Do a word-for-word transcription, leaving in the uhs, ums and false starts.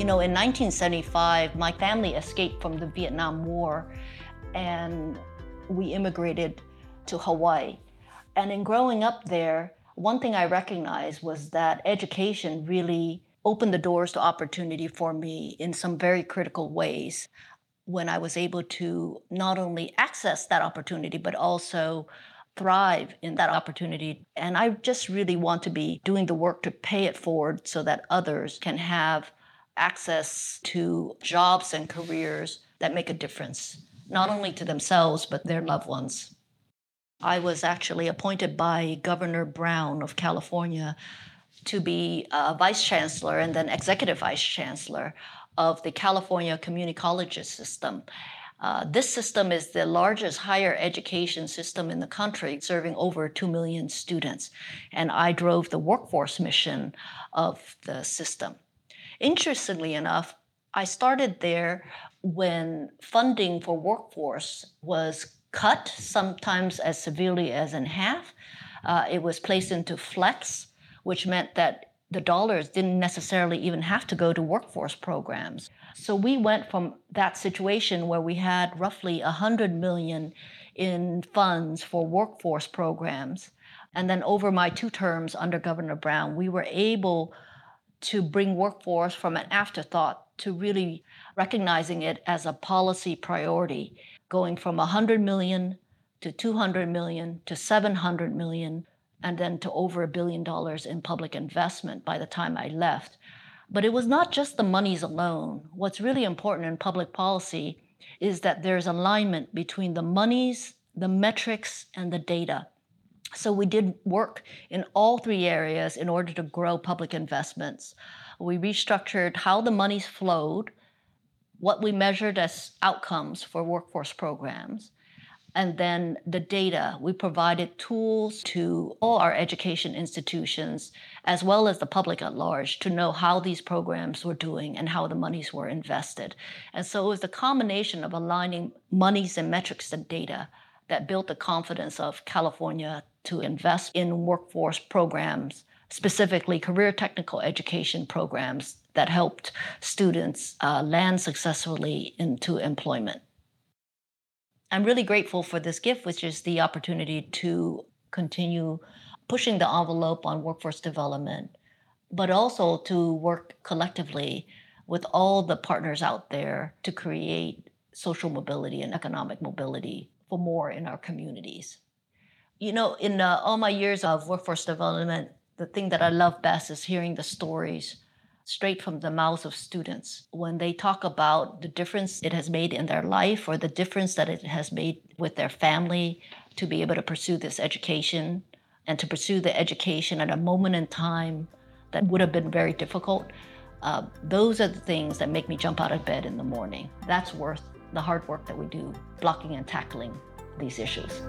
You know, in nineteen seventy-five, my family escaped from the Vietnam War and we immigrated to Hawaii. And in growing up there, one thing I recognized was that education really opened the doors to opportunity for me in some very critical ways when I was able to not only access that opportunity, but also thrive in that opportunity. And I just really want to be doing the work to pay it forward so that others can have access to jobs and careers that make a difference, not only to themselves, but their loved ones. I was actually appointed by Governor Brown of California to be uh, vice chancellor and then executive vice chancellor of the California Community Colleges system. Uh, this system is the largest higher education system in the country, serving over two million students. And I drove the workforce mission of the system. Interestingly enough, I started there when funding for workforce was cut, sometimes as severely as in half. Uh, it was placed into flex, which meant that the dollars didn't necessarily even have to go to workforce programs. So we went from that situation where we had roughly one hundred million dollars in funds for workforce programs. And then over my two terms under Governor Brown, we were able to bring workforce from an afterthought to really recognizing it as a policy priority, going from one hundred million dollars to two hundred million dollars to seven hundred million dollars. And then to over a billion dollars in public investment by the time I left. But it was not just the monies alone. What's really important in public policy is that there's alignment between the monies, the metrics, and the data. So we did work in all three areas in order to grow public investments. We restructured how the monies flowed, what we measured as outcomes for workforce programs, and then the data. We provided tools to all our education institutions, as well as the public at large, to know how these programs were doing and how the monies were invested. And so it was the combination of aligning monies and metrics and data that built the confidence of California to invest in workforce programs, specifically career technical education programs that helped students uh, land successfully into employment. I'm really grateful for this gift, which is the opportunity to continue pushing the envelope on workforce development, but also to work collectively with all the partners out there to create social mobility and economic mobility for more in our communities. You know, in uh, all my years of workforce development, the thing that I love best is hearing the stories straight from the mouths of students when they talk about the difference it has made in their life or the difference that it has made with their family to be able to pursue this education and to pursue the education at a moment in time that would have been very difficult. Uh, those are the things that make me jump out of bed in the morning. That's worth the hard work that we do, blocking and tackling these issues.